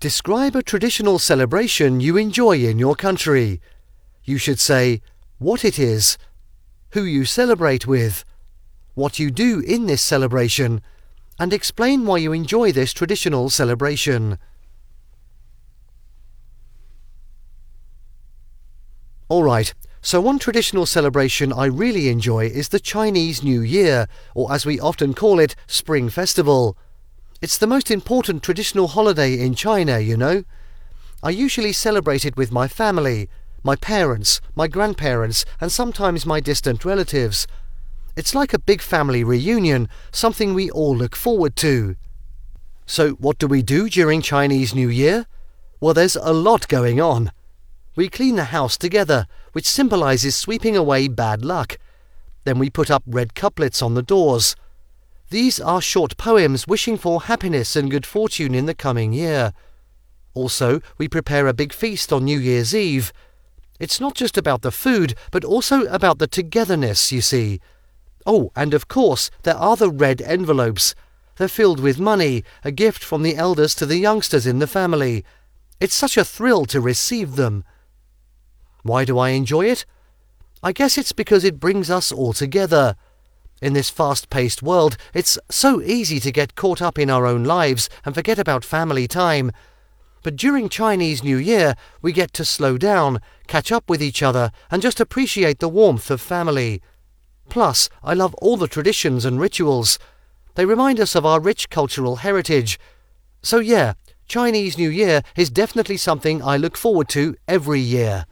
Describe a traditional celebration you enjoy in your country. You should say what it is, who you celebrate with, what you do in this celebration, and explain why you enjoy this traditional celebration. All right, so one traditional celebration I really enjoy is the Chinese New Year, or as we often call it, Spring Festival.It's the most important traditional holiday in China, you know. I usually celebrate it with my family, my parents, my grandparents, and sometimes my distant relatives. It's like a big family reunion, something we all look forward to. So what do we do during Chinese New Year? Well, there's a lot going on. We clean the house together, which symbolizes sweeping away bad luck. Then we put up red couplets on the doors.These are short poems wishing for happiness and good fortune in the coming year. Also, we prepare a big feast on New Year's Eve. It's not just about the food, but also about the togetherness, you see. Oh, and of course, there are the red envelopes. They're filled with money, a gift from the elders to the youngsters in the family. It's such a thrill to receive them. Why do I enjoy it? I guess it's because it brings us all together.In this fast-paced world, it's so easy to get caught up in our own lives and forget about family time. But during Chinese New Year, we get to slow down, catch up with each other, and just appreciate the warmth of family. Plus, I love all the traditions and rituals. They remind us of our rich cultural heritage. So yeah, Chinese New Year is definitely something I look forward to every year.